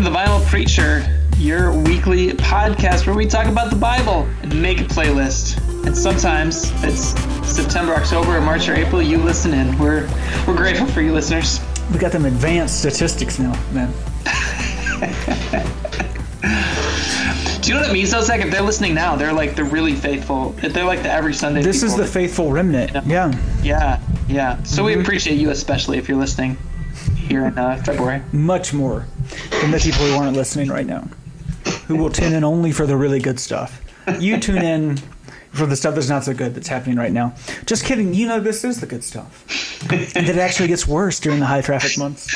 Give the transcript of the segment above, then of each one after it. Welcome to The Vinyl Preacher, your weekly podcast where we talk about the Bible and make a playlist. And sometimes it's September, October, or March or April. You listen in. We're grateful for you listeners. We got them advanced statistics now, man. Do you know what it means though, Zach? If they're listening now, they're like the really faithful. They're like the every Sunday. This people is the faithful remnant. You know? Yeah. So we appreciate you, especially if you're listening here in February. Much more than the people who aren't listening right now, who will tune in only for the really good stuff. You tune in for the stuff that's not so good that's happening right now. Just kidding. You know this is the good stuff. And it actually gets worse during the high traffic months.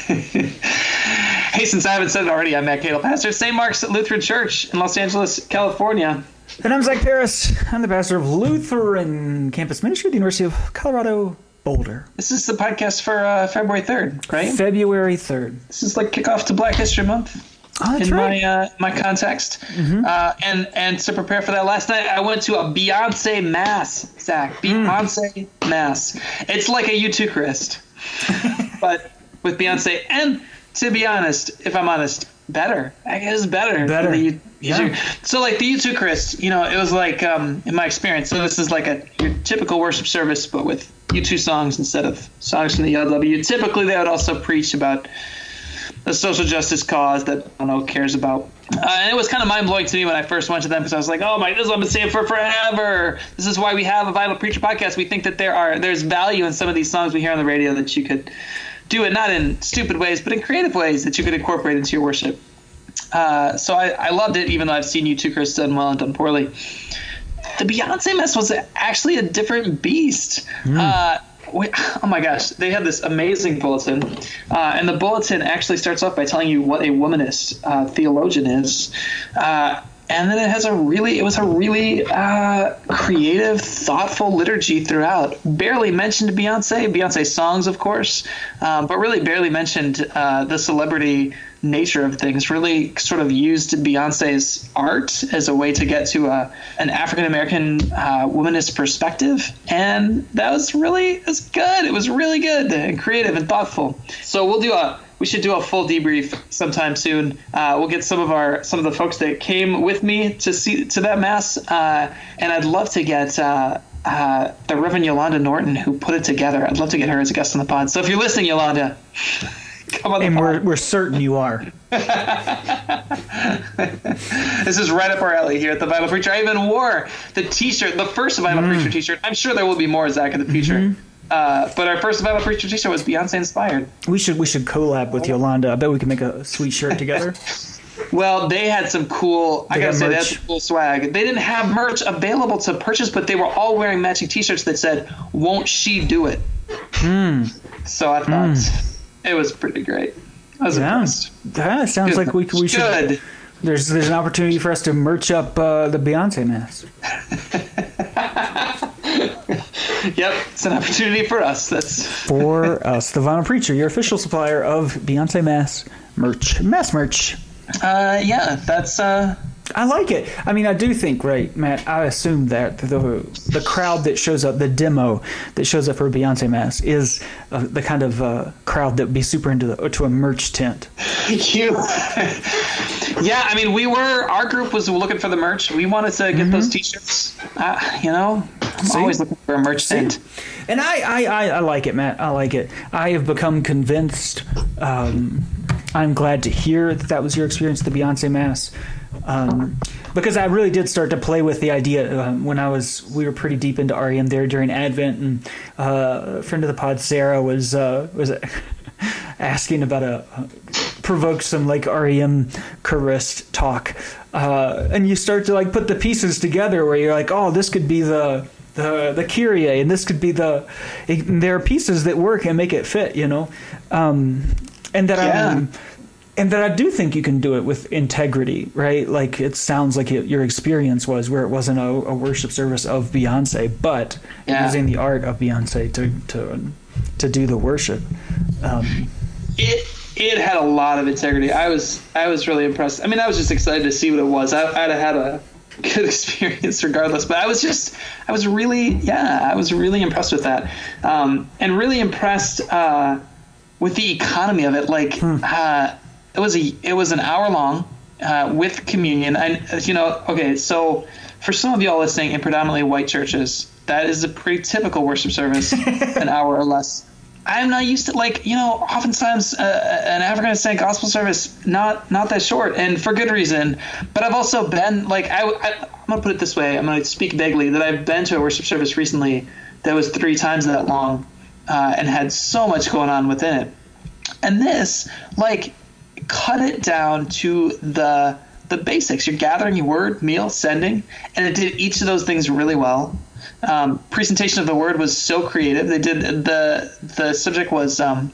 Hey, since I haven't said it already, I'm Matt Cato, pastor of St. Mark's Lutheran Church in Los Angeles, California. And I'm Zach Paris. I'm the pastor of Lutheran Campus Ministry at the University of Colorado, Boulder. This is the podcast for February 3rd, right? February 3rd. This is like kickoff to Black History Month. Oh, that's right. My context. Mm-hmm. And to prepare for that, last night I went to a Beyoncé Mass, Zach. Beyoncé Mass. It's like a U2charist, but with Beyoncé. And to be honest, if I'm honest, better. I guess it's better. Yeah. So like the U2charist, you know, it was like in my experience. So this is like your typical worship service, but with U2 songs instead of songs from the ELW. Typically, they would also preach about a social justice cause that I don't know cares about. And it was kind of mind-blowing to me when I first went to them because I was like, oh my, this is what I've been saying for forever. This is why we have a Vinyl Preacher podcast. We think that there's value in some of these songs we hear on the radio that you could do it not in stupid ways, but in creative ways that you could incorporate into your worship. So I loved it, even though I've seen U2charists done well and done poorly. The Beyoncé Mass was actually a different beast. Oh my gosh, they had this amazing bulletin, and the bulletin actually starts off by telling you what a womanist theologian is, and then it was a really creative, thoughtful liturgy throughout. Barely mentioned Beyoncé songs, of course, but really barely mentioned the celebrity nature of things. Really sort of used Beyoncé's art as a way to get to an African-American womanist perspective, and that was good. It was really good and creative and thoughtful. So we should do a full debrief sometime soon. We'll get some of the folks that came with me to that mass, and I'd love to get the Reverend Yolanda Norton who put it together. I'd love to get her as a guest on the pod. So if you're listening, Yolanda. Come on, and we're certain you are. This is right up our alley here at the Vinyl Preacher. I even wore the T-shirt, the first Vinyl Preacher T-shirt. I'm sure there will be more, Zach, in the future. Mm-hmm. But our first Vinyl Preacher T-shirt was Beyoncé inspired. We should collab with Yolanda. I bet we can make a sweet shirt together. Well, they had some cool. I gotta say, they had some cool swag. They didn't have merch available to purchase, but they were all wearing matching T-shirts that said "Won't she do it?" So I thought. It was pretty great. I was impressed. Yeah, it sounds like we should. Good. There's an opportunity for us to merch up the Beyoncé Mass. Yep, it's an opportunity for us. That's for us, the Vinyl Preacher, your official supplier of Beyoncé Mass merch. Yeah, that's. I like it. I mean, I do think, right, Matt, I assume that the crowd that shows up, the demo that shows up for Beyoncé Mass is the kind of crowd that would be super into to a merch tent. Yeah, I mean, our group was looking for the merch. We wanted to get those T-shirts. I'm always looking for a merch tent. And I like it, Matt. I like it. I have become convinced. I'm glad to hear that was your experience at the Beyoncé Mass. Because I really did start to play with the idea when we were pretty deep into REM there during Advent, and a friend of the pod, Sarah, was asking about provoked some like REM charist talk, and you start to like put the pieces together where you're like, oh, this could be the Kyrie, and this could be there are pieces that work and make it fit, you know, And that I do think you can do it with integrity, right? Like it sounds like your experience was where it wasn't a worship service of Beyoncé, but using the art of Beyoncé to do the worship. It had a lot of integrity. I was really impressed. I mean, I was just excited to see what it was. I'd have had a good experience regardless, but I was really impressed with that, and really impressed with the economy of it. Like. It was an hour long with communion. So for some of y'all listening in predominantly white churches, that is a pretty typical worship service, an hour or less. I'm not used to, oftentimes an African Hispanic gospel service, not that short, and for good reason. But I've also been, I'm going to put it this way. I'm going to speak vaguely that I've been to a worship service recently that was 3 times that long and had so much going on within it. And this, cut it down to the basics. You're gathering your word, meal, sending, and it did each of those things really well. Presentation of the word was so creative. They did the subject was the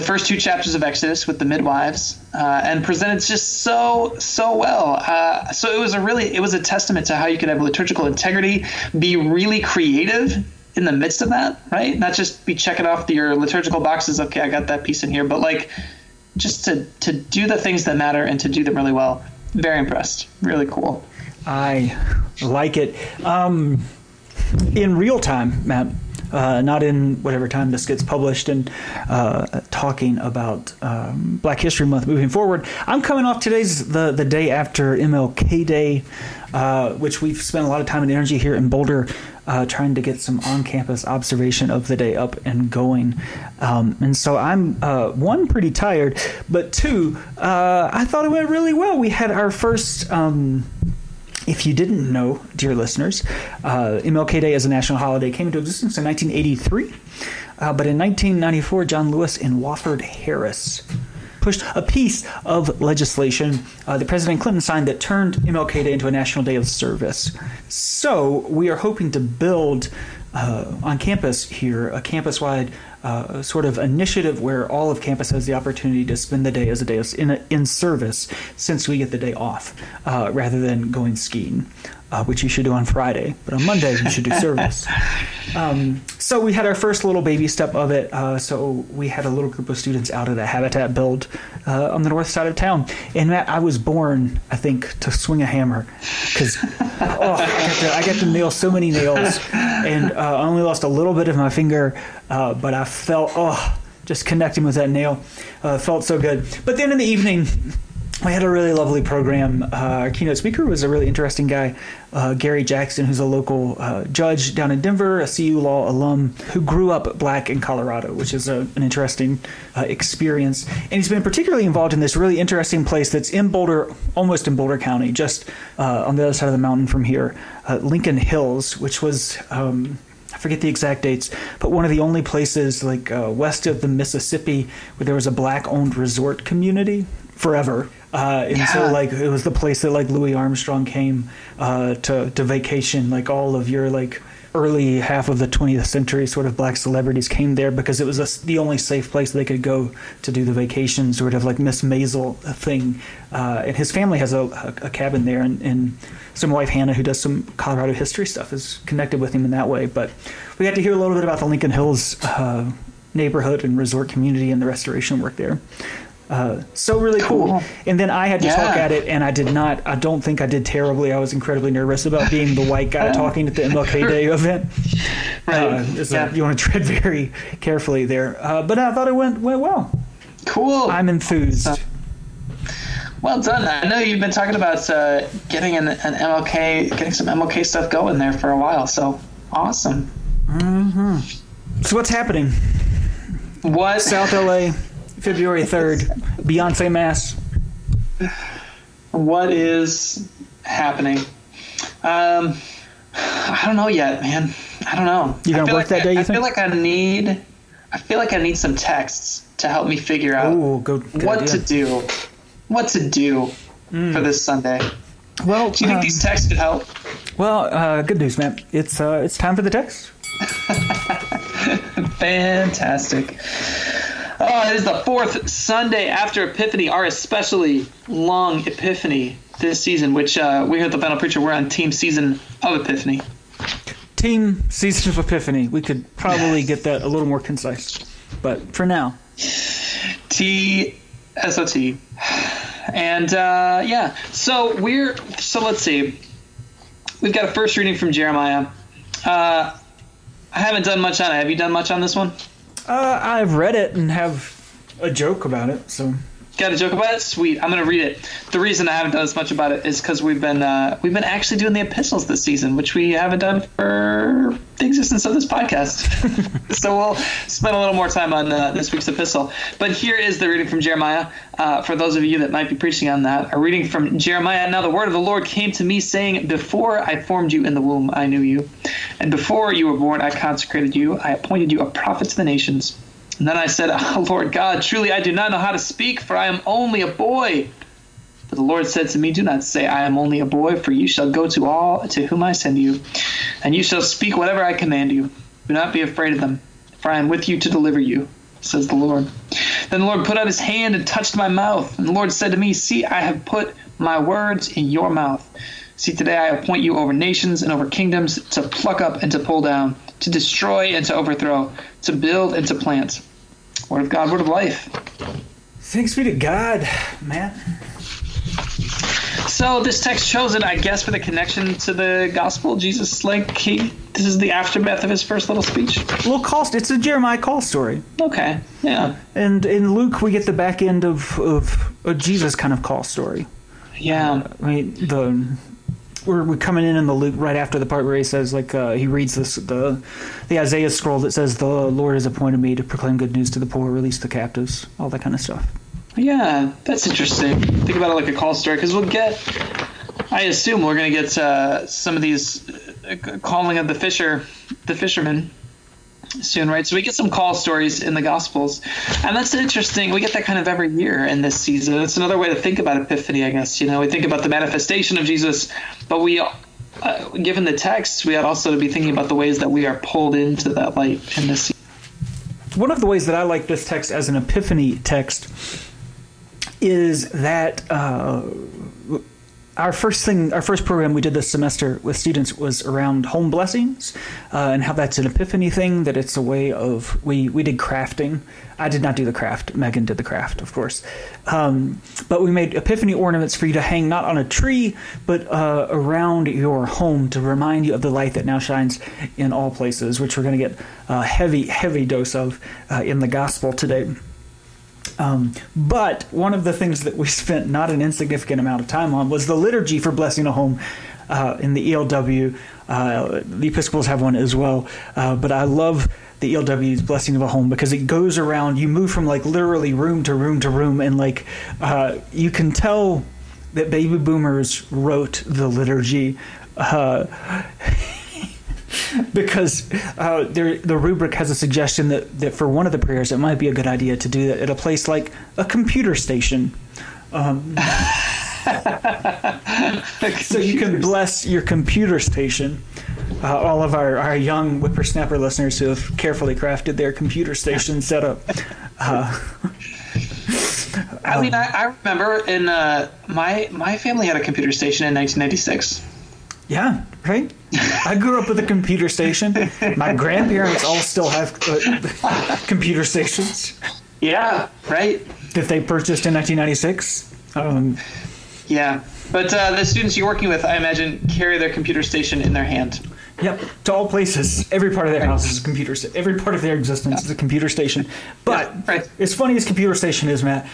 first 2 chapters of Exodus with the midwives, and presented just so well. So it was a testament to how you could have liturgical integrity, be really creative in the midst of that, right? Not just be checking off your liturgical boxes. Okay, I got that piece in here, but just to do the things that matter and to do them really well. Very impressed. Really cool. I like it. In real time, Matt, not in whatever time this gets published, and talking about Black History Month moving forward, I'm coming off today's the day after MLK Day, which we've spent a lot of time and energy here in Boulder trying to get some on-campus observation of the day up and going. And so I'm, 1, pretty tired, but 2, I thought it went really well. We had our first... if you didn't know, dear listeners, MLK Day as a national holiday came into existence in 1983. But in 1994, John Lewis and Wofford Harris pushed a piece of legislation that President Clinton signed that turned MLK Day into a national day of service. So we are hoping to build on campus here a campus-wide sort of initiative where all of campus has the opportunity to spend the day as a day in service, since we get the day off, rather than going skiing, which you should do on Friday. But on Monday, you should do service. So we had our first little baby step of it. So we had a little group of students out at the Habitat Build on the north side of town. And Matt, I was born, I think, to swing a hammer, because I got to nail so many nails. And I only lost a little bit of my finger, but I felt, just connecting with that nail felt so good. But then in the evening, we had a really lovely program. Our keynote speaker was a really interesting guy, Gary Jackson, who's a local judge down in Denver, a CU Law alum who grew up black in Colorado, which is an interesting experience. And he's been particularly involved in this really interesting place that's in Boulder, almost in Boulder County, just on the other side of the mountain from here, Lincoln Hills, which was... I forget the exact dates, but one of the only places west of the Mississippi where there was a black-owned resort community forever. So it was the place that Louis Armstrong came to vacation. All of your early half of the 20th century sort of black celebrities came there because it was the only safe place they could go to do the vacation sort of Miss Maisel thing. And his family has a cabin there, and some wife, Hannah, who does some Colorado history stuff, is connected with him in that way. But we got to hear a little bit about the Lincoln Hills neighborhood and resort community and the restoration work there. So really cool. And then I had to talk at it, and I don't think I did terribly. I was incredibly nervous about being the white guy talking at the MLK Day event. You want to tread very carefully there. But I thought it went well. Cool. I'm enthused. Well done. I know you've been talking about getting getting some MLK stuff going there for a while. So awesome. Mm-hmm. So what's happening? What? South LA. February 3rd, Beyoncé Mass. What is happening? I don't know yet, man. I don't know. You're going to work that day, you think? I feel like I need some texts to help me figure out what to do for this Sunday. Well, do you think these texts could help? Well, good news, man. It's time for the text. Fantastic. Oh, it is the 4th Sunday after Epiphany, our especially long Epiphany this season, which we here at The Vinyl Preacher, we're on Team Season of Epiphany. Team Season of Epiphany. We could probably get that a little more concise, but for now. TSOT. And, so let's see. We've got a first reading from Jeremiah. I haven't done much on it. Have you done much on this one? I've read it and have a joke about it, so. Got a joke about it? Sweet. I'm going to read it. The reason I haven't done as much about it is because we've been actually doing the epistles this season, which we haven't done for the existence of this podcast. So we'll spend a little more time on this week's epistle. But here is the reading from Jeremiah. For those of you that might be preaching on that, a reading from Jeremiah. Now the word of the Lord came to me, saying, before I formed you in the womb, I knew you. And before you were born, I consecrated you. I appointed you a prophet to the nations. And then I said, oh, Lord God, truly I do not know how to speak, for I am only a boy. But the Lord said to me, do not say, I am only a boy, for you shall go to all to whom I send you, and you shall speak whatever I command you. Do not be afraid of them, for I am with you to deliver you, says the Lord. Then the Lord put out his hand and touched my mouth. And the Lord said to me, see, I have put my words in your mouth. See, today I appoint you over nations and over kingdoms, to pluck up and to pull down, to destroy and to overthrow, to build and to plant. Word of God, word of life. Thanks be to God, Matt. So this text chosen, I guess, for the connection to the gospel. Jesus, like, this is the aftermath of his first little speech. Well, it's a Jeremiah call story. Okay, yeah. And in Luke, we get the back end of a Jesus kind of call story. Yeah. I mean, we're coming in the Luke right after the part where he says, like, he reads the Isaiah scroll that says, the Lord has appointed me to proclaim good news to the poor, release the captives, all that kind of stuff. Yeah, that's interesting. Think about it like a call story, because we'll get, I assume we're going to get some of these calling of the fishermen soon, right? So we get some call stories in the Gospels, and that's interesting. We get that kind of every year in this season. It's another way to think about Epiphany, I guess. You know, we think about the manifestation of Jesus, but we, given the text, we ought also to be thinking about the ways that we are pulled into that light in this season. One of the ways that I like this text as an Epiphany text is that Our first program we did this semester with students was around home blessings, and how that's an Epiphany thing, that it's a way of, we did crafting. I did not do the craft. Megan did the craft, of course. But we made Epiphany ornaments for you to hang not on a tree, but around your home, to remind you of the light that now shines in all places, which we're going to get a heavy, heavy dose of in the gospel today. But one of the things that we spent not an insignificant amount of time on was the liturgy for blessing a home in the ELW. The Episcopals have one as well, but I love the ELW's blessing of a home, because it goes around. You move from, like, literally room to room to room, and, like, you can tell that baby boomers wrote the liturgy. Because the rubric has a suggestion that for one of the prayers, it might be a good idea to do that at a place like a computer station. So you can bless your computer station. All of our young whippersnapper listeners who have carefully crafted their computer station setup. I mean, I remember in my family had a computer station in 1996. Yeah, right? I grew up with a computer station. My grandparents all still have computer stations. Yeah, right. That they purchased in 1996. Yeah, but the students you're working with, I imagine, carry their computer station in their hand. Yep, to all places. Every part of their house is a computer station. Every part of their existence is a computer station. But yeah, right. As funny as computer station is, Matt,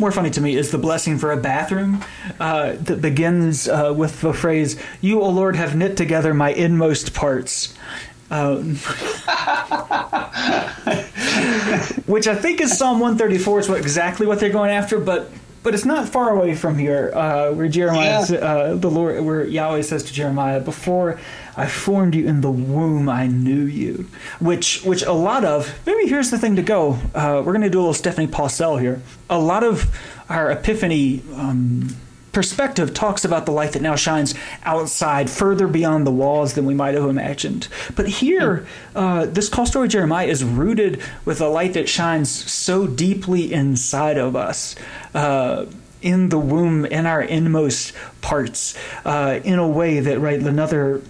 more funny to me is the blessing for a bathroom that begins with the phrase, you, O Lord, have knit together my inmost parts. Which I think is Psalm 134 is exactly what they're going after, but it's not far away from here, where Jeremiah, yeah. Where Yahweh says to Jeremiah, before I formed you in the womb, I knew you. Which a lot of, maybe here's the thing to go. We're going to do a little Stephanie Paulsell here. A lot of our Epiphany perspective talks about the light that now shines outside, further beyond the walls than we might have imagined. But here, this call story of Jeremiah is rooted with a light that shines so deeply inside of us, in the womb, in our inmost parts, in a way that, right, another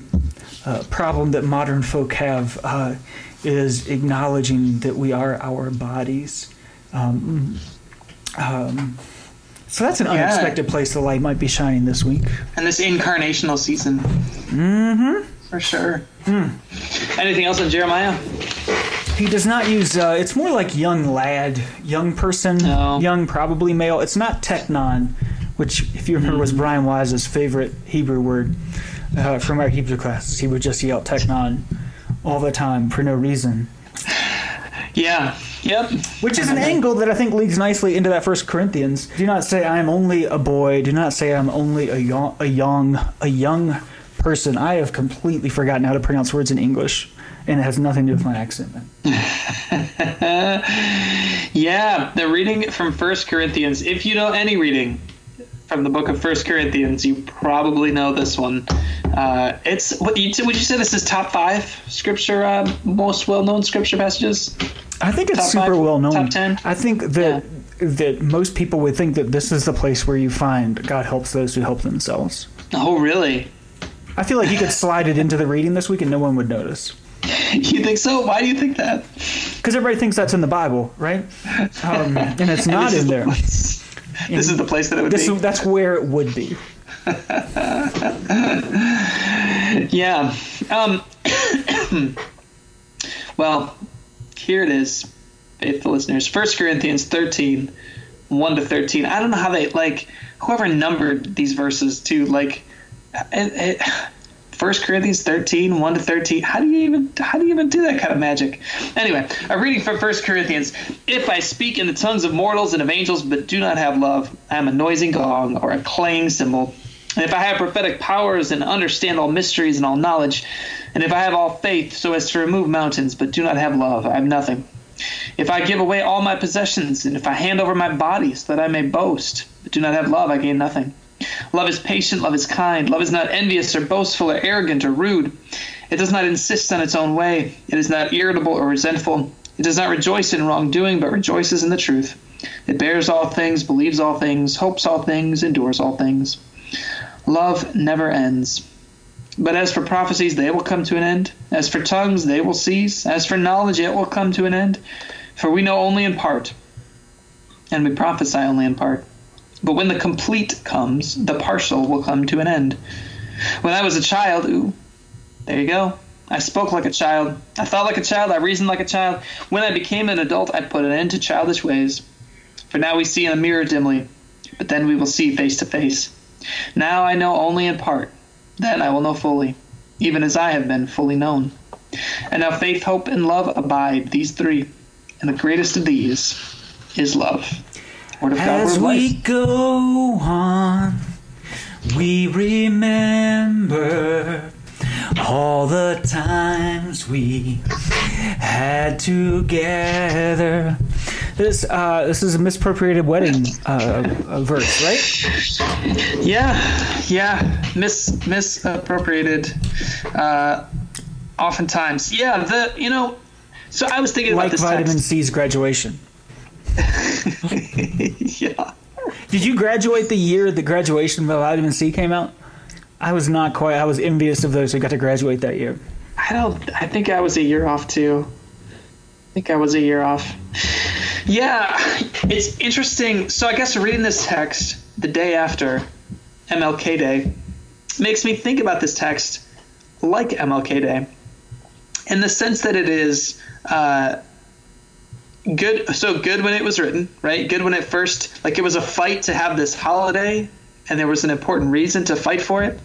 problem that modern folk have is acknowledging that we are our bodies. So that's an unexpected place the light might be shining this week. And this incarnational season. Mm-hmm. For sure. Mm. Anything else on Jeremiah? He does not use, it's more like young lad, young person, no. Young, probably male. It's not teknon, which, if you remember, was Brian Wise's favorite Hebrew word from our Hebrew classes. He would just yell teknon all the time for no reason. Yeah. Yep. Which is an angle that I think leads nicely into that First Corinthians. Do not say I am only a boy. Do not say I am only a young person. I have completely forgotten how to pronounce words in English, and it has nothing to do with my accent. Yeah, the reading from First Corinthians. If you know any reading from the book of First Corinthians, you probably know this one. It's would you say this is top 5 scripture, most well-known scripture passages? I think it's super well known. Top 10. I think that that most people would think that this is the place where you find God helps those who help themselves. Oh, really? I feel like you could slide it into the reading this week and no one would notice. You think so? Why do you think that? Because everybody thinks that's in the Bible, right? And it's not in there. This is the place that it would be? That's where it would be. Yeah. Well, here it is, faithful listeners. 1 Corinthians 13, 1-13. I don't know how they, like, whoever numbered these verses to, like, 1 Corinthians 13, 1-13. How do you even do that kind of magic? Anyway, a reading from 1 Corinthians. If I speak in the tongues of mortals and of angels, but do not have love, I am a noisy gong or a clanging cymbal. And if I have prophetic powers and understand all mysteries and all knowledge, and if I have all faith so as to remove mountains, but do not have love, I have nothing. If I give away all my possessions, and if I hand over my body so that I may boast, but do not have love, I gain nothing. Love is patient, love is kind, love is not envious or boastful or arrogant or rude. It does not insist on its own way. It is not irritable or resentful. It does not rejoice in wrongdoing, but rejoices in the truth. It bears all things, believes all things, hopes all things, endures all things. Love never ends. But as for prophecies, they will come to an end. As for tongues, they will cease. As for knowledge, it will come to an end. For we know only in part, and we prophesy only in part. But when the complete comes, the partial will come to an end. When I was a child, there you go. I spoke like a child. I thought like a child. I reasoned like a child. When I became an adult, I put an end to childish ways. For now we see in a mirror dimly, but then we will see face to face. Now I know only in part. Then I will know fully, even as I have been fully known. And now faith, hope, and love abide, these three. And the greatest of these is love. Word of God, word of life. As we go on, we remember all the times we had together. This is a misappropriated wedding verse, right? Yeah, misappropriated, oftentimes. Yeah, so I was thinking about this text. Like vitamin C's graduation. Yeah. Did you graduate the year the graduation of vitamin C came out? I was not quite. I was envious of those who got to graduate that year. I think I was a year off too. Yeah, it's interesting. So I guess reading this text the day after MLK Day makes me think about this text like MLK Day in the sense that it is good. So good when it was written, right? Good when it first, like it was a fight to have this holiday and there was an important reason to fight for it.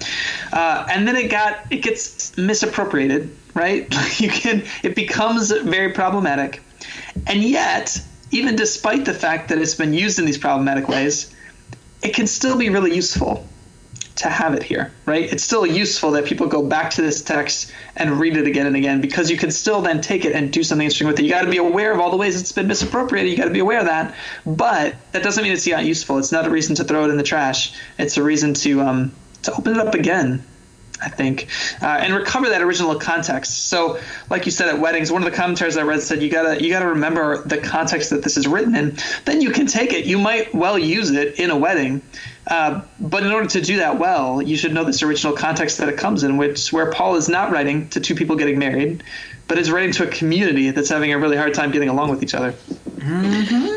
And then it gets misappropriated, right? It becomes very problematic. And yet, even despite the fact that it's been used in these problematic ways, it can still be really useful to have it here, right? It's still useful that people go back to this text and read it again and again, because you can still then take it and do something interesting with it. You got to be aware of all the ways it's been misappropriated. You got to be aware of that, but that doesn't mean it's not useful. It's not a reason to throw it in the trash. It's a reason to open it up again, I think, and recover that original context. So like you said, at weddings, one of the commentaries I read said you gotta remember the context that this is written in. Then you can take it. You might well use it in a wedding, but in order to do that well, you should know this original context that it comes in, where Paul is not writing to two people getting married, but is writing to a community that's having a really hard time getting along with each other. Mm-hmm.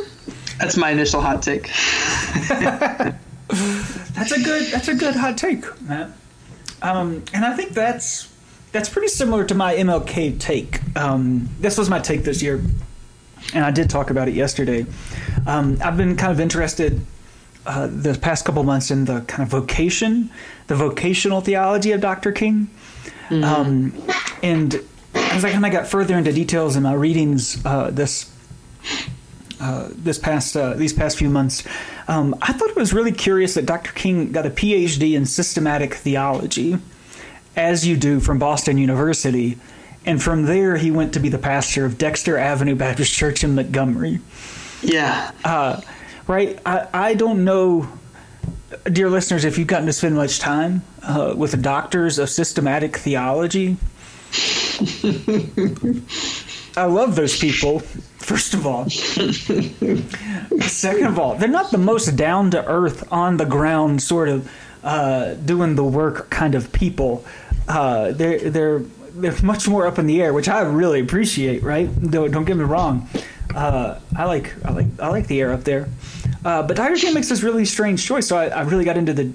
That's my initial hot take. That's a good hot take, Matt. And I think that's That's pretty similar to my MLK take. This was my take this year, and I did talk about it yesterday. I've been kind of interested the past couple months in the kind of vocational theology of Dr. King. Mm-hmm. And as I kind of got further into details in my readings these past few months, I thought it was really curious that Dr. King got a PhD in systematic theology, as you do, from Boston University. And from there, he went to be the pastor of Dexter Avenue Baptist Church in Montgomery. Yeah. Right? I don't know, dear listeners, if you've gotten to spend much time with the doctors of systematic theology. I love those people, first of all. Second of all, they're not the most down-to-earth, on-the-ground sort of doing the work kind of people. They're much more up in the air, which I really appreciate. Right? Don't get me wrong. I like the air up there. But Dr. King makes this really strange choice. So I really got into the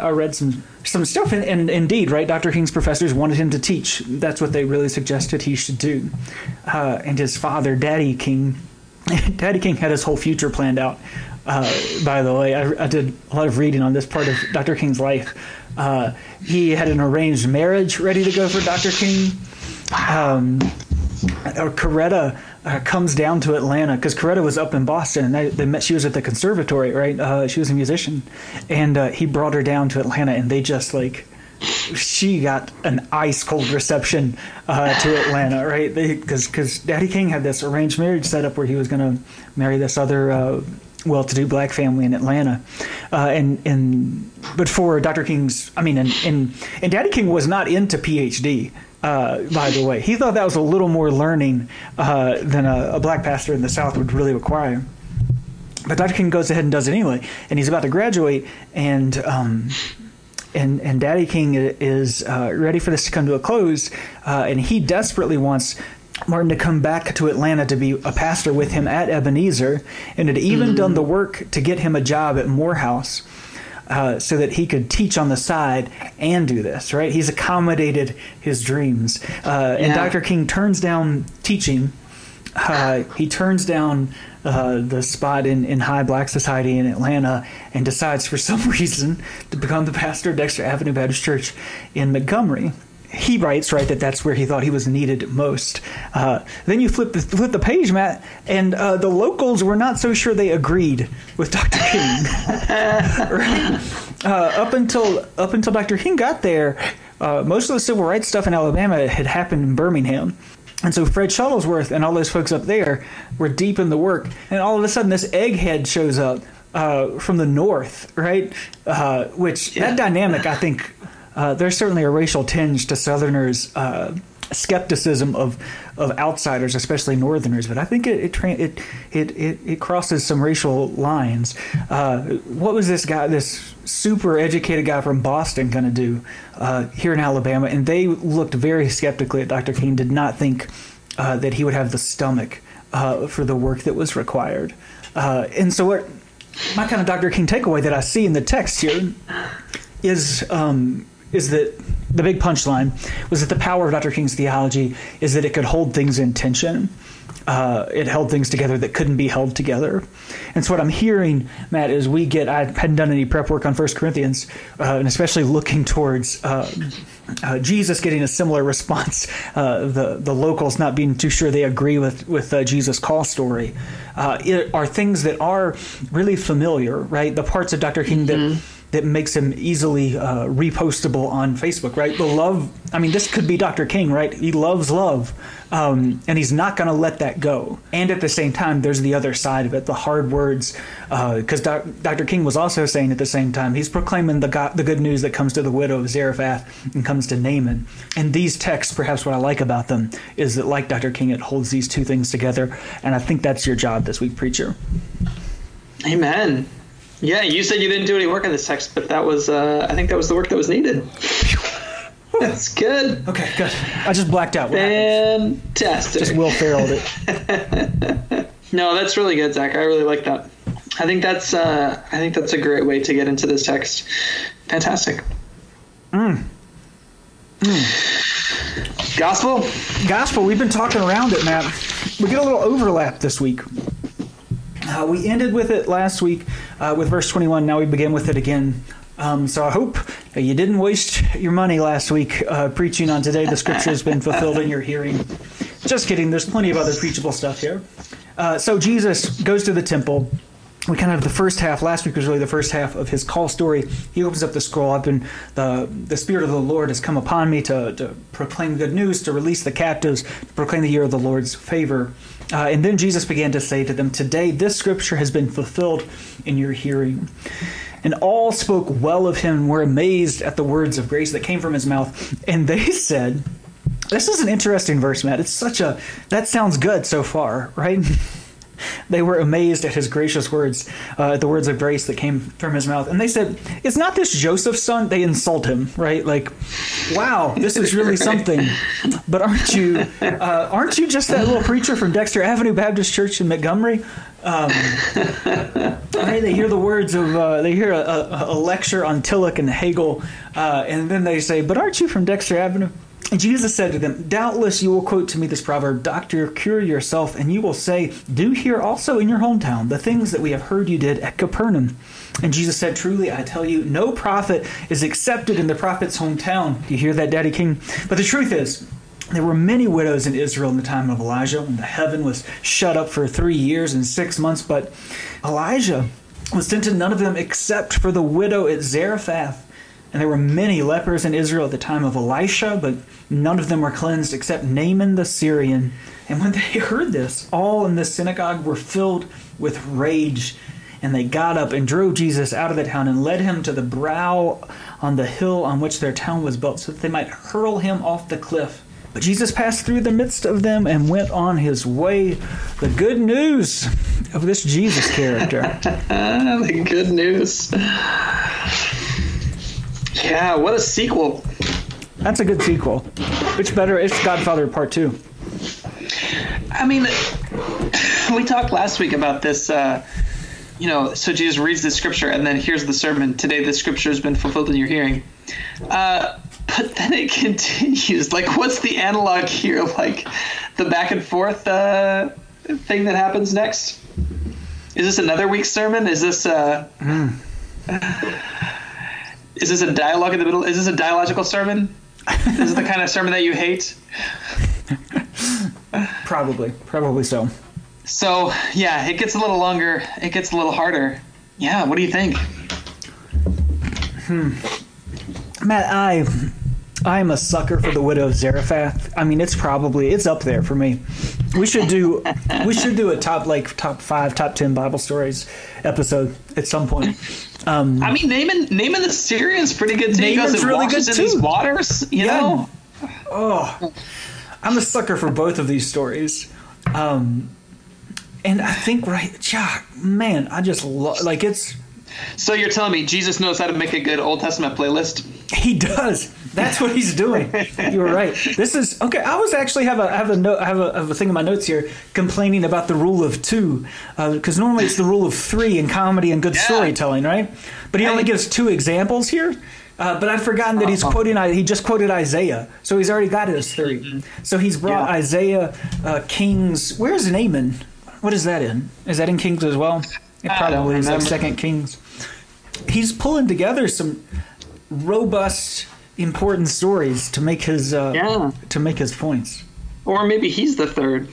I read some stuff, and indeed, right, Dr. King's professors wanted him to teach. That's what they really suggested he should do. And his father, Daddy King, had his whole future planned out. By the way, I did a lot of reading on this part of Dr. King's life. He had an arranged marriage ready to go for Dr. King. Coretta comes down to Atlanta because Coretta was up in Boston, and they met. She was at the conservatory, right? She was a musician, and he brought her down to Atlanta, and they just she got an ice cold reception to Atlanta, right? Because Daddy King had this arranged marriage set up where he was going to marry this other well-to-do black family in Atlanta, but for Dr. King's, and Daddy King was not into PhD. By the way, he thought that was a little more learning than a black pastor in the South would really require. But Dr. King goes ahead and does it anyway, and he's about to graduate, and Daddy King is ready for this to come to a close, and he desperately wants Martin to come back to Atlanta to be a pastor with him at Ebenezer, and had even done the work to get him a job at Morehouse. So that he could teach on the side and do this, right? He's accommodated his dreams. And Dr. King turns down teaching. He turns down the spot in high black society in Atlanta and decides for some reason to become the pastor of Dexter Avenue Baptist Church in Montgomery. He writes, right, that's where he thought he was needed most. Then you flip the page, Matt, and the locals were not so sure they agreed with Dr. King. Right? Up until Dr. King got there, most of the civil rights stuff in Alabama had happened in Birmingham. And so Fred Shuttlesworth and all those folks up there were deep in the work. And all of a sudden this egghead shows up from the north, right? That dynamic, I think... there's certainly a racial tinge to Southerners' skepticism of outsiders, especially Northerners. But I think it crosses some racial lines. What was this guy, this super educated guy from Boston, going to do here in Alabama? And they looked very skeptically at Dr. King. Did not think that he would have the stomach for the work that was required. And so, what my kind of Dr. King takeaway that I see in the text here is. Is that the big punchline was that the power of Dr. King's theology is that it could hold things in tension. It held things together that couldn't be held together. And so what I'm hearing, Matt, is I hadn't done any prep work on First Corinthians, and especially looking towards Jesus getting a similar response, the locals not being too sure they agree with Jesus' call story, are things that are really familiar, right? The parts of Dr. King that makes him easily repostable on Facebook, right? The love, this could be Dr. King, right? He loves love, and he's not going to let that go. And at the same time, there's the other side of it, the hard words, because Dr. King was also saying at the same time, he's proclaiming the good news that comes to the widow of Zarephath and comes to Naaman. And these texts, perhaps what I like about them, is that like Dr. King, it holds these two things together. And I think that's your job this week, preacher. Amen. Yeah, you said you didn't do any work on this text, but that was, I think that was the work that was needed. That's good. Okay, good. I just blacked out. Fantastic. Just Will Ferrell'd it. No, that's really good, Zach. I really like that. I think that's a great way to get into this text. Fantastic. Gospel? Gospel. We've been talking around it, Matt. We get a little overlap this week. We ended with it last week with verse 21. Now we begin with it again. So I hope you didn't waste your money last week preaching on today. The scripture has been fulfilled in your hearing. Just kidding. There's plenty of other preachable stuff here. So Jesus goes to the temple. We kind of have the first half. Last week was really the first half of his call story. He opens up the scroll. The Spirit of the Lord has come upon me to proclaim good news, to release the captives, to proclaim the year of the Lord's favor. And then Jesus began to say to them, today this scripture has been fulfilled in your hearing. And all spoke well of him and were amazed at the words of grace that came from his mouth. And they said, this is an interesting verse, Matt. It's such a, that sounds good so far, right? They were amazed at his gracious words, at the words of grace that came from his mouth. And they said, it's not this Joseph's son? They insult him, right? Like, wow, this is really something. But aren't you just that little preacher from Dexter Avenue Baptist Church in Montgomery? Right? They hear the words of, they hear a lecture on Tillich and Hegel. And then they say, but aren't you from Dexter Avenue? And Jesus said to them, doubtless you will quote to me this proverb, doctor, cure yourself, and you will say, do here also in your hometown the things that we have heard you did at Capernaum. And Jesus said, truly, I tell you, no prophet is accepted in the prophet's hometown. Do you hear that, Daddy King? But the truth is, there were many widows in Israel in the time of Elijah, when the heaven was shut up for 3 years and 6 months. But Elijah was sent to none of them except for the widow at Zarephath. And there were many lepers in Israel at the time of Elisha, but none of them were cleansed except Naaman the Syrian. And when they heard this, all in the synagogue were filled with rage. And they got up and drove Jesus out of the town and led him to the brow on the hill on which their town was built, so that they might hurl him off the cliff. But Jesus passed through the midst of them and went on his way. The good news of this Jesus character. The good news. Yeah, what a sequel. That's a good sequel. It's better. It's Godfather Part 2. I mean, we talked last week about this, so Jesus reads the scripture and then here's the sermon. Today the scripture has been fulfilled in your hearing. But then it continues. Like, what's the analog here? Like, the back and forth thing that happens next? Is this another week's sermon? Is this... Is this a dialogue in the middle? Is this a dialogical sermon? Is this the kind of sermon that you hate? Probably so. So, yeah, it gets a little longer. It gets a little harder. Yeah, what do you think? Matt, I'm a sucker for the widow of Zarephath. I mean, it's up there for me. We should do a top 5, top 10 Bible stories episode at some point. I mean, Naaman the Syrian's pretty good too. Naaman's really good too. These waters, you know. Oh, I'm a sucker for both of these stories, and I think I just love it's. So you're telling me Jesus knows how to make a good Old Testament playlist? He does. That's what he's doing. You were right. This is okay. I was actually have a thing in my notes here complaining about the rule of 2, because normally it's the rule of 3 in comedy and good storytelling, right? But he only gives 2 examples here. But I'd forgotten that he just quoted Isaiah, so he's already got his 3. Mm-hmm. So he's brought Isaiah, Kings. Where's Naaman? What is that in? Is that in Kings as well? It probably is, like Second Kings. He's pulling together some robust, important stories to make his points. Or maybe he's the 3rd.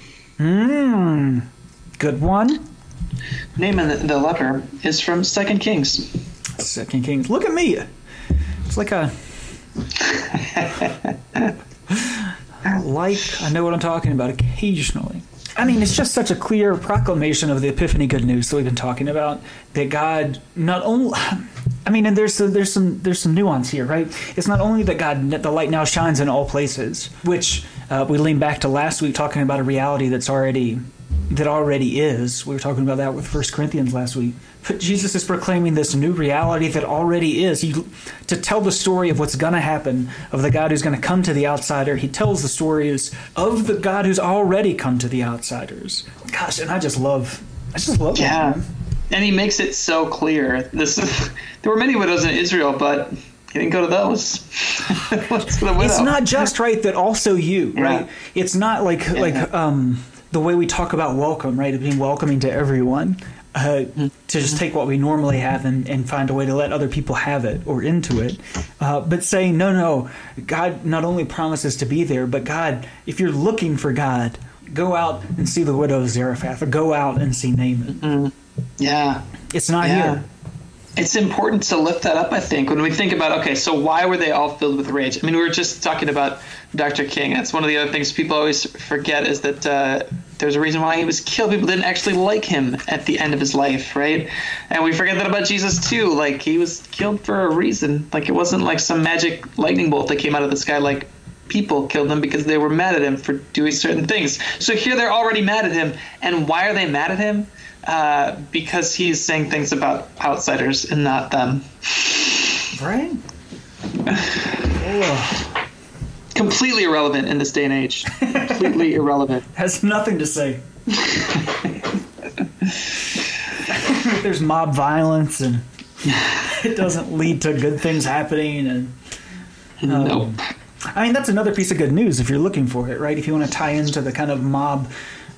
Good one. Naaman the leper is from Second Kings. Second Kings. Look at me. It's like a I know what I'm talking about occasionally. I mean, it's just such a clear proclamation of the Epiphany good news that we've been talking about, that God not only and there's some nuance here, right? It's not only that the light now shines in all places, which we lean back to last week talking about a reality that already is. We were talking about that with First Corinthians last week. But Jesus is proclaiming this new reality that already is. To tell the story of what's going to happen, of the God who's going to come to the outsider, he tells the stories of the God who's already come to the outsiders. Gosh, and I just love that. And he makes it so clear. There were many widows in Israel, but You didn't go to those. It's not just right that also you, right? Yeah. It's not like the way we talk about welcome, right? Of being welcoming to everyone, to just take what we normally have and find a way to let other people have it or into it. But saying, no, God not only promises to be there, but God, if you're looking for God, go out and see the widow of Zarephath, or go out and see Naaman. Mm-hmm. Yeah. It's not here. It's important to lift that up, I think, when we think about, okay, so why were they all filled with rage? I mean, we were just talking about Dr. King. That's one of the other things people always forget is that there's a reason why he was killed. People didn't actually like him at the end of his life, right? And we forget that about Jesus, too. Like, he was killed for a reason. Like, it wasn't like some magic lightning bolt that came out of the sky. Like, people killed him because they were mad at him for doing certain things. So here they're already mad at him. And why are they mad at him? Because he's saying things about outsiders and not them. Right? Oh. Completely irrelevant in this day and age. Completely irrelevant. Has nothing to say. There's mob violence and it doesn't lead to good things happening. And nope. I mean, that's another piece of good news if you're looking for it, right? If you want to tie into the kind of mob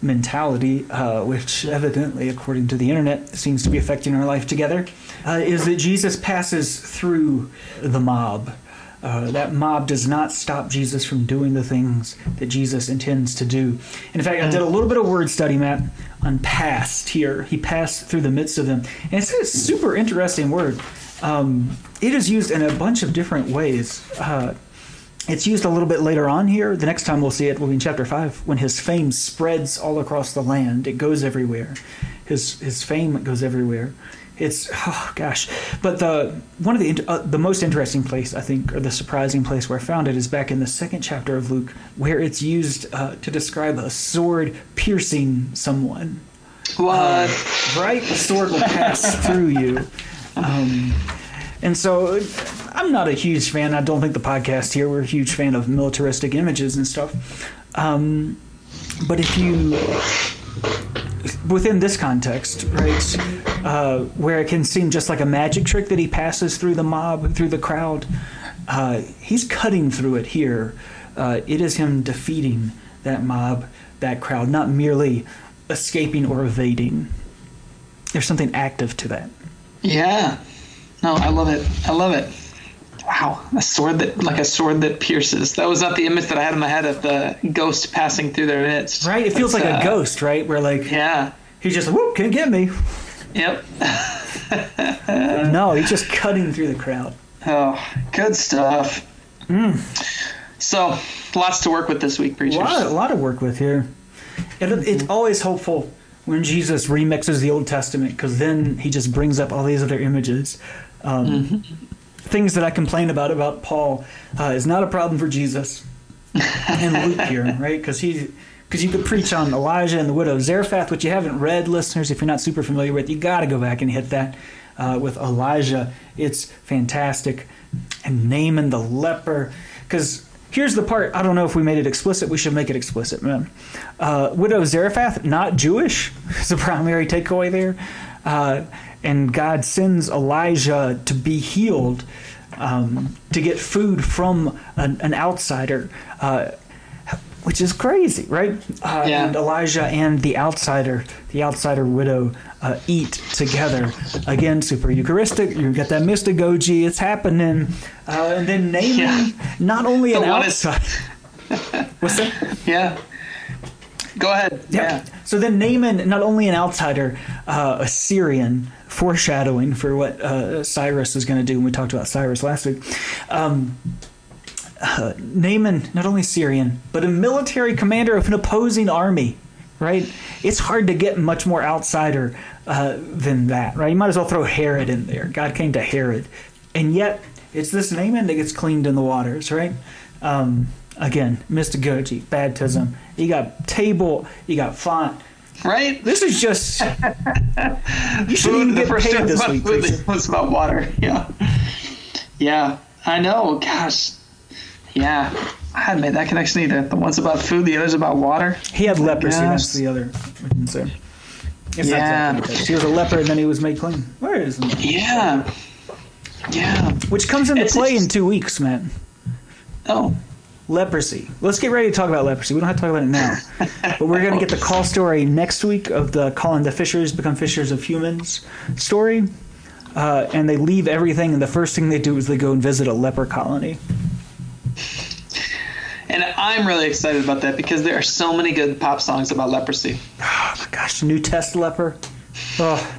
mentality, which evidently, according to the internet, seems to be affecting our life together, is that Jesus passes through the mob. That mob does not stop Jesus from doing the things that Jesus intends to do. And in fact, I did a little bit of word study, Matt, on passed here. He passed through the midst of them. And it's a super interesting word. It is used in a bunch of different ways. It's used a little bit later on here. The next time we'll see it will be in chapter 5, when his fame spreads all across the land. It goes everywhere. His fame goes everywhere. It's, oh gosh. But the most interesting place, I think, or the surprising place where I found it is back in the second chapter of Luke, where it's used to describe a sword piercing someone. What? Right? The sword will pass through you. And so I'm not a huge fan. I don't think the podcast here, we're a huge fan of militaristic images and stuff. But if you, within this context, right, where it can seem just like a magic trick that he passes through the mob, through the crowd, he's cutting through it here. It is him defeating that mob, that crowd, not merely escaping or evading. There's something active to that. Yeah. No, I love it. I love it. Wow, a sword that pierces. That was not the image that I had in my head of the ghost passing through their midst. Right, it feels like a ghost, right? Where like he just whoop, can't get me. Yep. No, he's just cutting through the crowd. Oh, good stuff. So, lots to work with this week, preachers. A lot of work with here. It's always hopeful when Jesus remixes the Old Testament, because then he just brings up all these other images. Things that I complain about Paul is not a problem for Jesus and Luke here, right? Because you could preach on Elijah and the widow of Zarephath, which you haven't read, listeners, if you're not super familiar with. You got to go back and hit that with Elijah. It's fantastic. And Naaman the leper, because here's the part. I don't know if we made it explicit. We should make it explicit, man. Widow Zarephath, not Jewish, is the primary takeaway there. And God sends Elijah to be healed, to get food from an outsider, which is crazy, right? And Elijah and the outsider widow, eat together. Again, super Eucharistic. You get that mystagogy. It's happening. And then Naaman, not only an outsider. What's that? Yeah. Go ahead. Yeah. So then Naaman, not only an outsider, a Syrian, foreshadowing for what Cyrus is going to do. And we talked about Cyrus last week. Naaman, not only Syrian, but a military commander of an opposing army. Right? It's hard to get much more outsider than that, right? You might as well throw Herod in there. God came to Herod. And yet, it's this Naaman that gets cleaned in the waters, right? Again, mystagogy, baptism. You got table, you got font. Right? This is just... you shouldn't even get paid this week. It's about water, yeah. Yeah, I know, gosh. Yeah. I hadn't made that connection either. The one's about food, the other's about water. He had leprosy. That's the other. He was a leper, and then he was made clean. Where is he? Yeah. Yeah. Which comes into play in 2 weeks, man. Oh. Leprosy. Let's get ready to talk about leprosy. We don't have to talk about it now. But we're going to get the call story next week of the calling the fishers, become fishers of humans story. And they leave everything, and the first thing they do is they go and visit a leper colony. And I'm really excited about that because there are so many good pop songs about leprosy. Oh, my gosh. New Test Leper. Oh.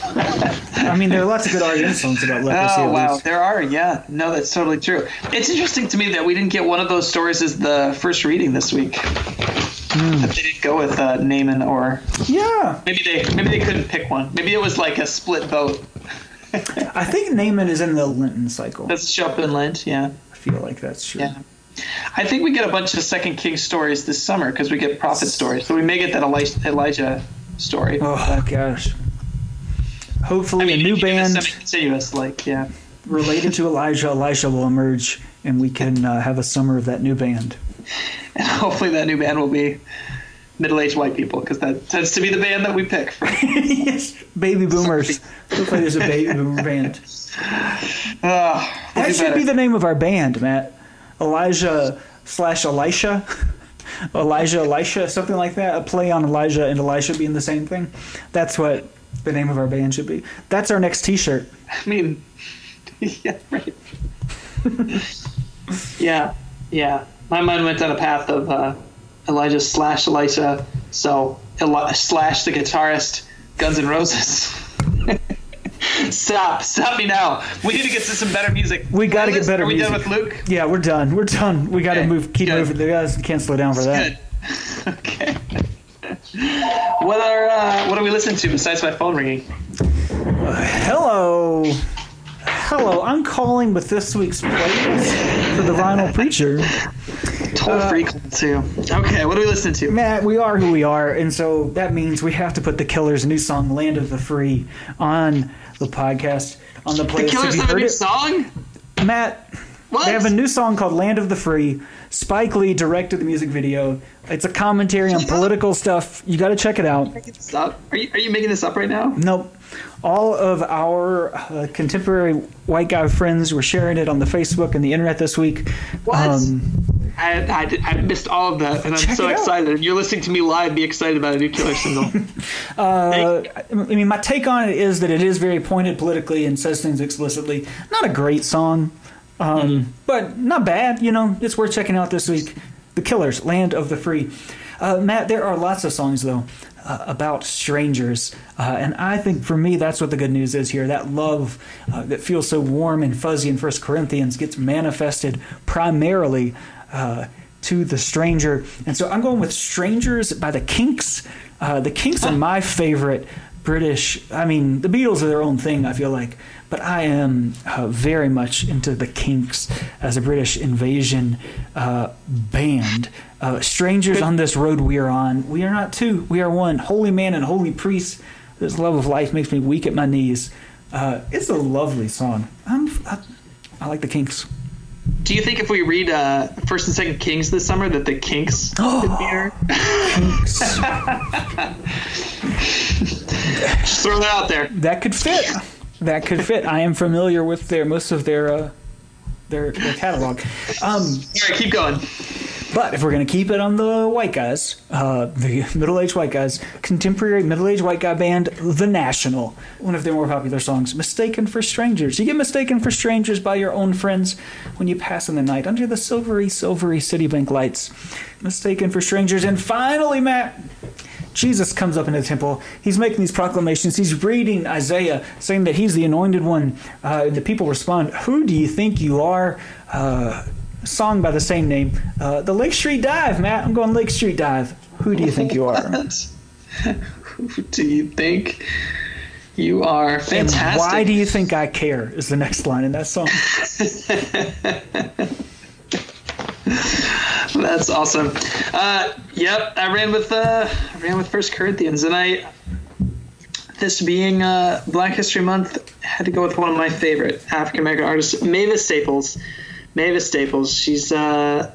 I mean, there are lots of good R.E.M. songs about leprosy. Oh, wow. There are, yeah. No, that's totally true. It's interesting to me that we didn't get one of those stories as the first reading this week. That they didn't go with Naaman or... Yeah. Maybe they couldn't pick one. Maybe it was like a split vote. I think Naaman is in the Lenten cycle. That's Shop in Lent, yeah. I feel like that's true. Yeah. I think we get a bunch of Second Kings stories this summer because we get prophet stories. So we may get that Elijah story. Oh, gosh. Hopefully a new band continuous, related to Elisha will emerge, and we can have a summer of that new band. And hopefully that new band will be middle-aged white people, because that tends to be the band that we pick. Yes, baby boomers. Hopefully there's a baby boomer band. That should be the name of our band, Matt. Elijah/Elisha. Elisha, something like that. A play on Elijah and Elisha being the same thing. That's what the name of our band should be. That's our next T-shirt. I mean, yeah, right. yeah. My mind went down a path of Elijah/Elisha, so slash the guitarist, Guns N' Roses. Stop me now. We need to get to some better music. We got to get better music. Are we done with Luke? Yeah, we're done. We got to keep moving. The guys can't slow down for that. Good. Okay. What are we listening to besides my phone ringing? Hello. I'm calling with this week's playlist for the Vinyl Preacher. Toll-free too. Okay, what are we listening to? Matt, we are who we are, and so that means we have to put The Killers' new song, Land of the Free, on the podcast, on the playlist. The Killers have a new song? Matt, what? They have a new song called Land of the Free. Spike Lee directed the music video. It's a commentary on political stuff. You got to check it out. Are you making this up right now? Nope. All of our contemporary white guy friends were sharing it on the Facebook and the internet this week. What? I missed all of that, and I'm so excited. Out. You're listening to me live. Be excited about a new Killer single. My take on it is that it is very pointed politically and says things explicitly. Not a great song. But not bad, it's worth checking out this week. The Killers, Land of the Free. Matt, there are lots of songs, though, about strangers. And I think for me, that's what the good news is here. That love that feels so warm and fuzzy in First Corinthians gets manifested primarily to the stranger. And so I'm going with Strangers by the Kinks. The Kinks are my favorite British. I mean, the Beatles are their own thing, I feel like. But I am very much into the Kinks as a British invasion band. Strangers on this road we are on. We are not two. We are one. Holy man and holy priest. This love of life makes me weak at my knees. It's a lovely song. I like the Kinks. Do you think if we read First and Second Kings this summer that the Kinks could be here? Just throw that out there. That could fit. I am familiar with most of their catalog. All right, keep going. But if we're going to keep it on the white guys, the middle-aged white guys, contemporary middle-aged white guy band, The National, one of their more popular songs, Mistaken for Strangers. You get mistaken for strangers by your own friends when you pass in the night under the silvery, silvery Citibank lights. Mistaken for strangers. And finally, Matt, Jesus comes up in the temple. He's making these proclamations. He's reading Isaiah, saying that he's the anointed one. And the people respond, "Who do you think you are?" Song by the same name. The Lake Street Dive, Matt. I'm going Lake Street Dive. Who do you think you are? Who do you think you are? Fantastic. And why do you think I care is the next line in that song. That's awesome. Yep, I ran with First Corinthians, and this being Black History Month, I had to go with one of my favorite African American artists, Mavis Staples. Mavis Staples. She's you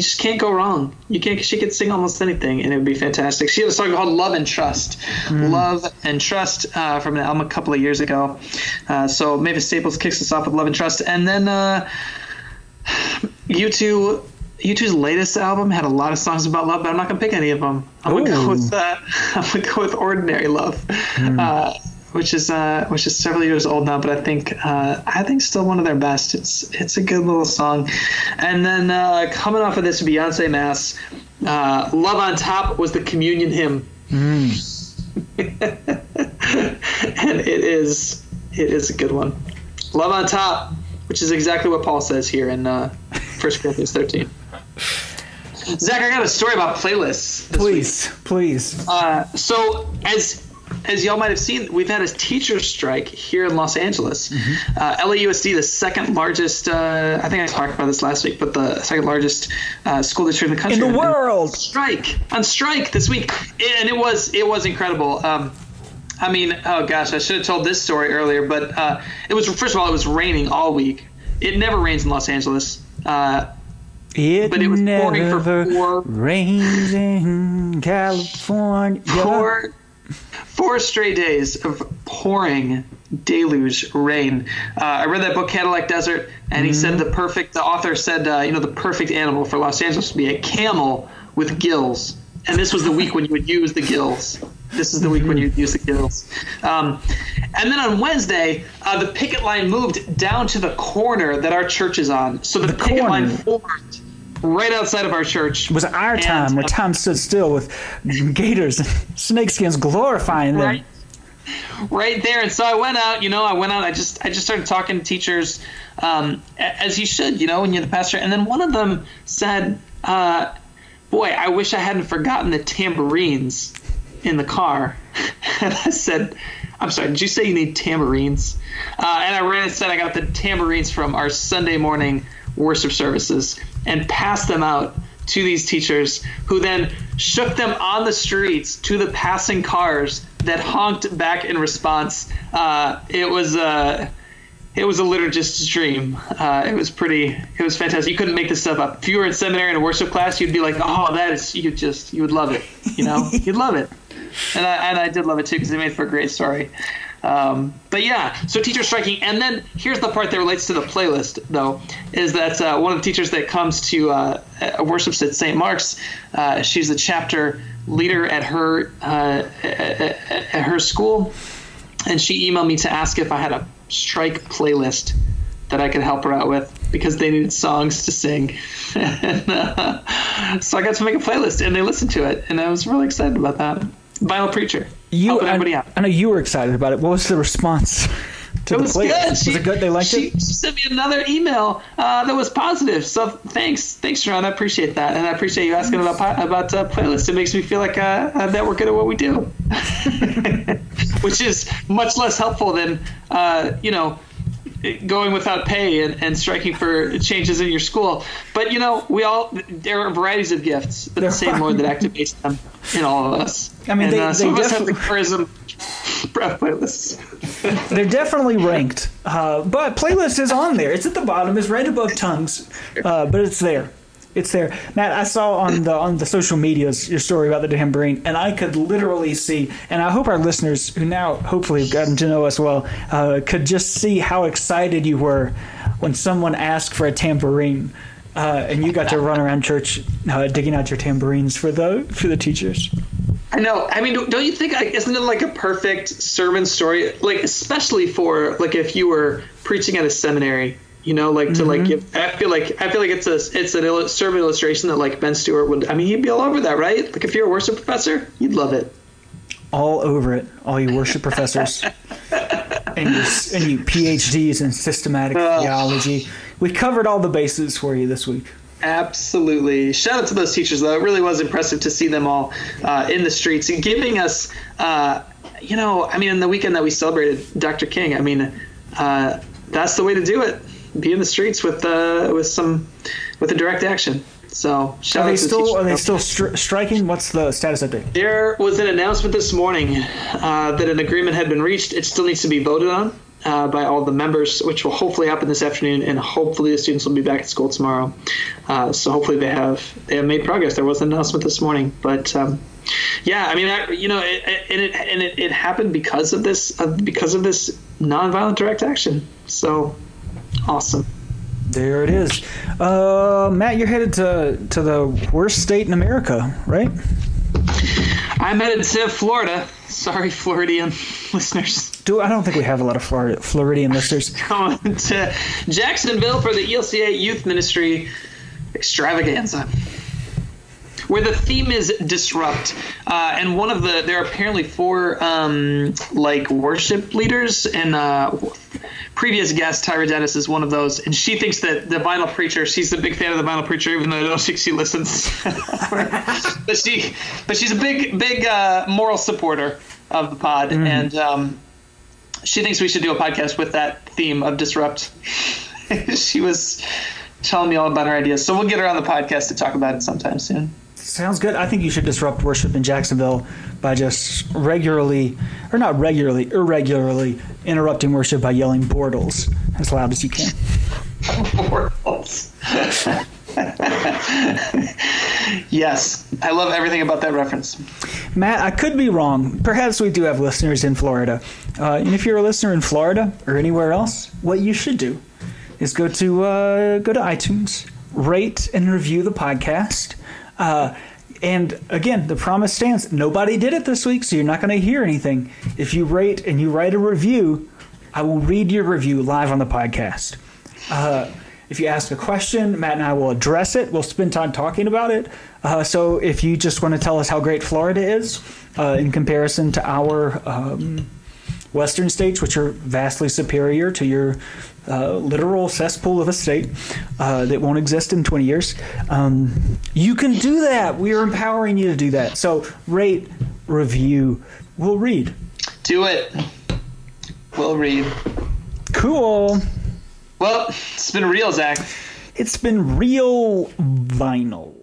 just can't go wrong. You can't. She could sing almost anything, and it would be fantastic. She had a song called "Love and Trust," "Love and Trust" from an album a couple of years ago. So Mavis Staples kicks us off with "Love and Trust," and then U2. U2's latest album had a lot of songs about love, but I'm not gonna pick any of them. I'm gonna go with "Ordinary Love," which is several years old now, but I think still one of their best. It's a good little song. And then coming off of this Beyoncé Mass, "Love on Top" was the communion hymn, and it is a good one. "Love on Top," which is exactly what Paul says here in First Corinthians 13. Zach, I got a story about playlists. Please. So as y'all might have seen, we've had a teacher strike here in Los Angeles. LAUSD, the second largest, I think I talked about this last week, but the second largest school district in the country. In the world. On strike this week. And it was incredible. I mean, oh gosh, I should have told this story earlier, but it was raining all week. It never rains in Los Angeles. But it was pouring for four straight days of pouring deluge rain. I read that book Cadillac Desert, and he said the author said the perfect animal for Los Angeles would be a camel with gills. And this was the week when you would use the gills. And then on Wednesday, the picket line moved down to the corner that our church is on. So the picket line formed right outside of our church. It was our time where time stood still with gators and snakeskins glorifying them. Right there. And so I went out. I just started talking to teachers, as you should, when you're the pastor. And then one of them said, boy, I wish I hadn't forgotten the tambourines in the car. And I said, I'm sorry, did you say you need tambourines? And I ran and said I got the tambourines from our Sunday morning worship services and passed them out to these teachers, who then shook them on the streets to the passing cars that honked back in response. It was a liturgist's dream. It was fantastic. You couldn't make this stuff up. If you were in seminary in a worship class, you'd be like, oh, you would love it. You'd love it. And I did love it too, because it made for a great story. But yeah, so teacher striking. And then here's the part that relates to the playlist, though, is that one of the teachers that comes to worships at St. Mark's, she's the chapter leader at her school, and she emailed me to ask if I had a strike playlist that I could help her out with, because they needed songs to sing. And, so I got to make a playlist, and they listened to it, and I was really excited about that. Vinyl Preacher. I know you were excited about it. What was the response to the playlist? Good. Was it good? They liked it? She sent me another email that was positive. So thanks, Ron. I appreciate that, and I appreciate you asking about playlists. It makes me feel like that we're good at what we do, which is much less helpful than going without pay and striking for changes in your school. But there are varieties of gifts, but the same Lord that activates them in all of us. I mean, some of us have the charism of playlists. They're definitely ranked, but playlist is on there. It's at the bottom. It's right above tongues, but it's there. It's there. Matt, I saw on the social medias your story about the tambourine, and I could literally see, and I hope our listeners, who now hopefully have gotten to know us well, could just see how excited you were when someone asked for a tambourine, and you got to run around church digging out your tambourines for the teachers. I know. I mean, don't you think? Isn't it like a perfect sermon story? Like, especially for if you were preaching at a seminary. I feel like it's a sermon illustration that Ben Stewart would. I mean, he'd be all over that, right? Like, if you're a worship professor, you'd love it. All over it, all you worship professors and you PhDs in systematic theology. We covered all the bases for you this week. Absolutely. Shout out to those teachers, though. It really was impressive to see them all in the streets and giving us. In the weekend that we celebrated Dr. King, that's the way to do it. Be in the streets with a direct action. So shout out to the teachers. Are they still striking? What's the status update? There was an announcement this morning that an agreement had been reached. It still needs to be voted on. by all the members, which will hopefully happen this afternoon, and hopefully the students will be back at school tomorrow. So hopefully they have made progress. There was an announcement this morning, but yeah, I mean, it happened because of this nonviolent direct action. So awesome. There it is. Matt, you're headed to the worst state in America, right? I'm headed to Florida. Sorry, Floridian listeners. I don't think we have a lot of Floridian listeners. Going to Jacksonville for the ELCA Youth Ministry Extravaganza, where the theme is disrupt. And one of the – there are apparently four worship leaders, and previous guest Tyra Dennis is one of those. And she thinks that The Vinyl Preacher – she's a big fan of The Vinyl Preacher, even though I don't think she listens. But she's a big moral supporter of the pod. Mm-hmm. And she thinks we should do a podcast with that theme of disrupt. She was telling me all about her ideas. So we'll get her on the podcast to talk about it sometime soon. Sounds good. I think you should disrupt worship in Jacksonville by just irregularly interrupting worship by yelling Bortles as loud as you can. Bortles. Yes. I love everything about that reference. Matt, I could be wrong. Perhaps we do have listeners in Florida. And if you're a listener in Florida or anywhere else, what you should do is go to iTunes, rate and review the podcast. And again, the promise stands. Nobody did it this week, so you're not going to hear anything. If you rate and you write a review, I will read your review live on the podcast. If you ask a question, Matt and I will address it. We'll spend time talking about it. So if you just want to tell us how great Florida is in comparison to our western states, which are vastly superior to your literal cesspool of a state that won't exist in 20 years. You can do that. We are empowering you to do that. So rate, review, we'll read. Do it. We'll read. Cool. Well, it's been real, Zach. It's been real vinyl.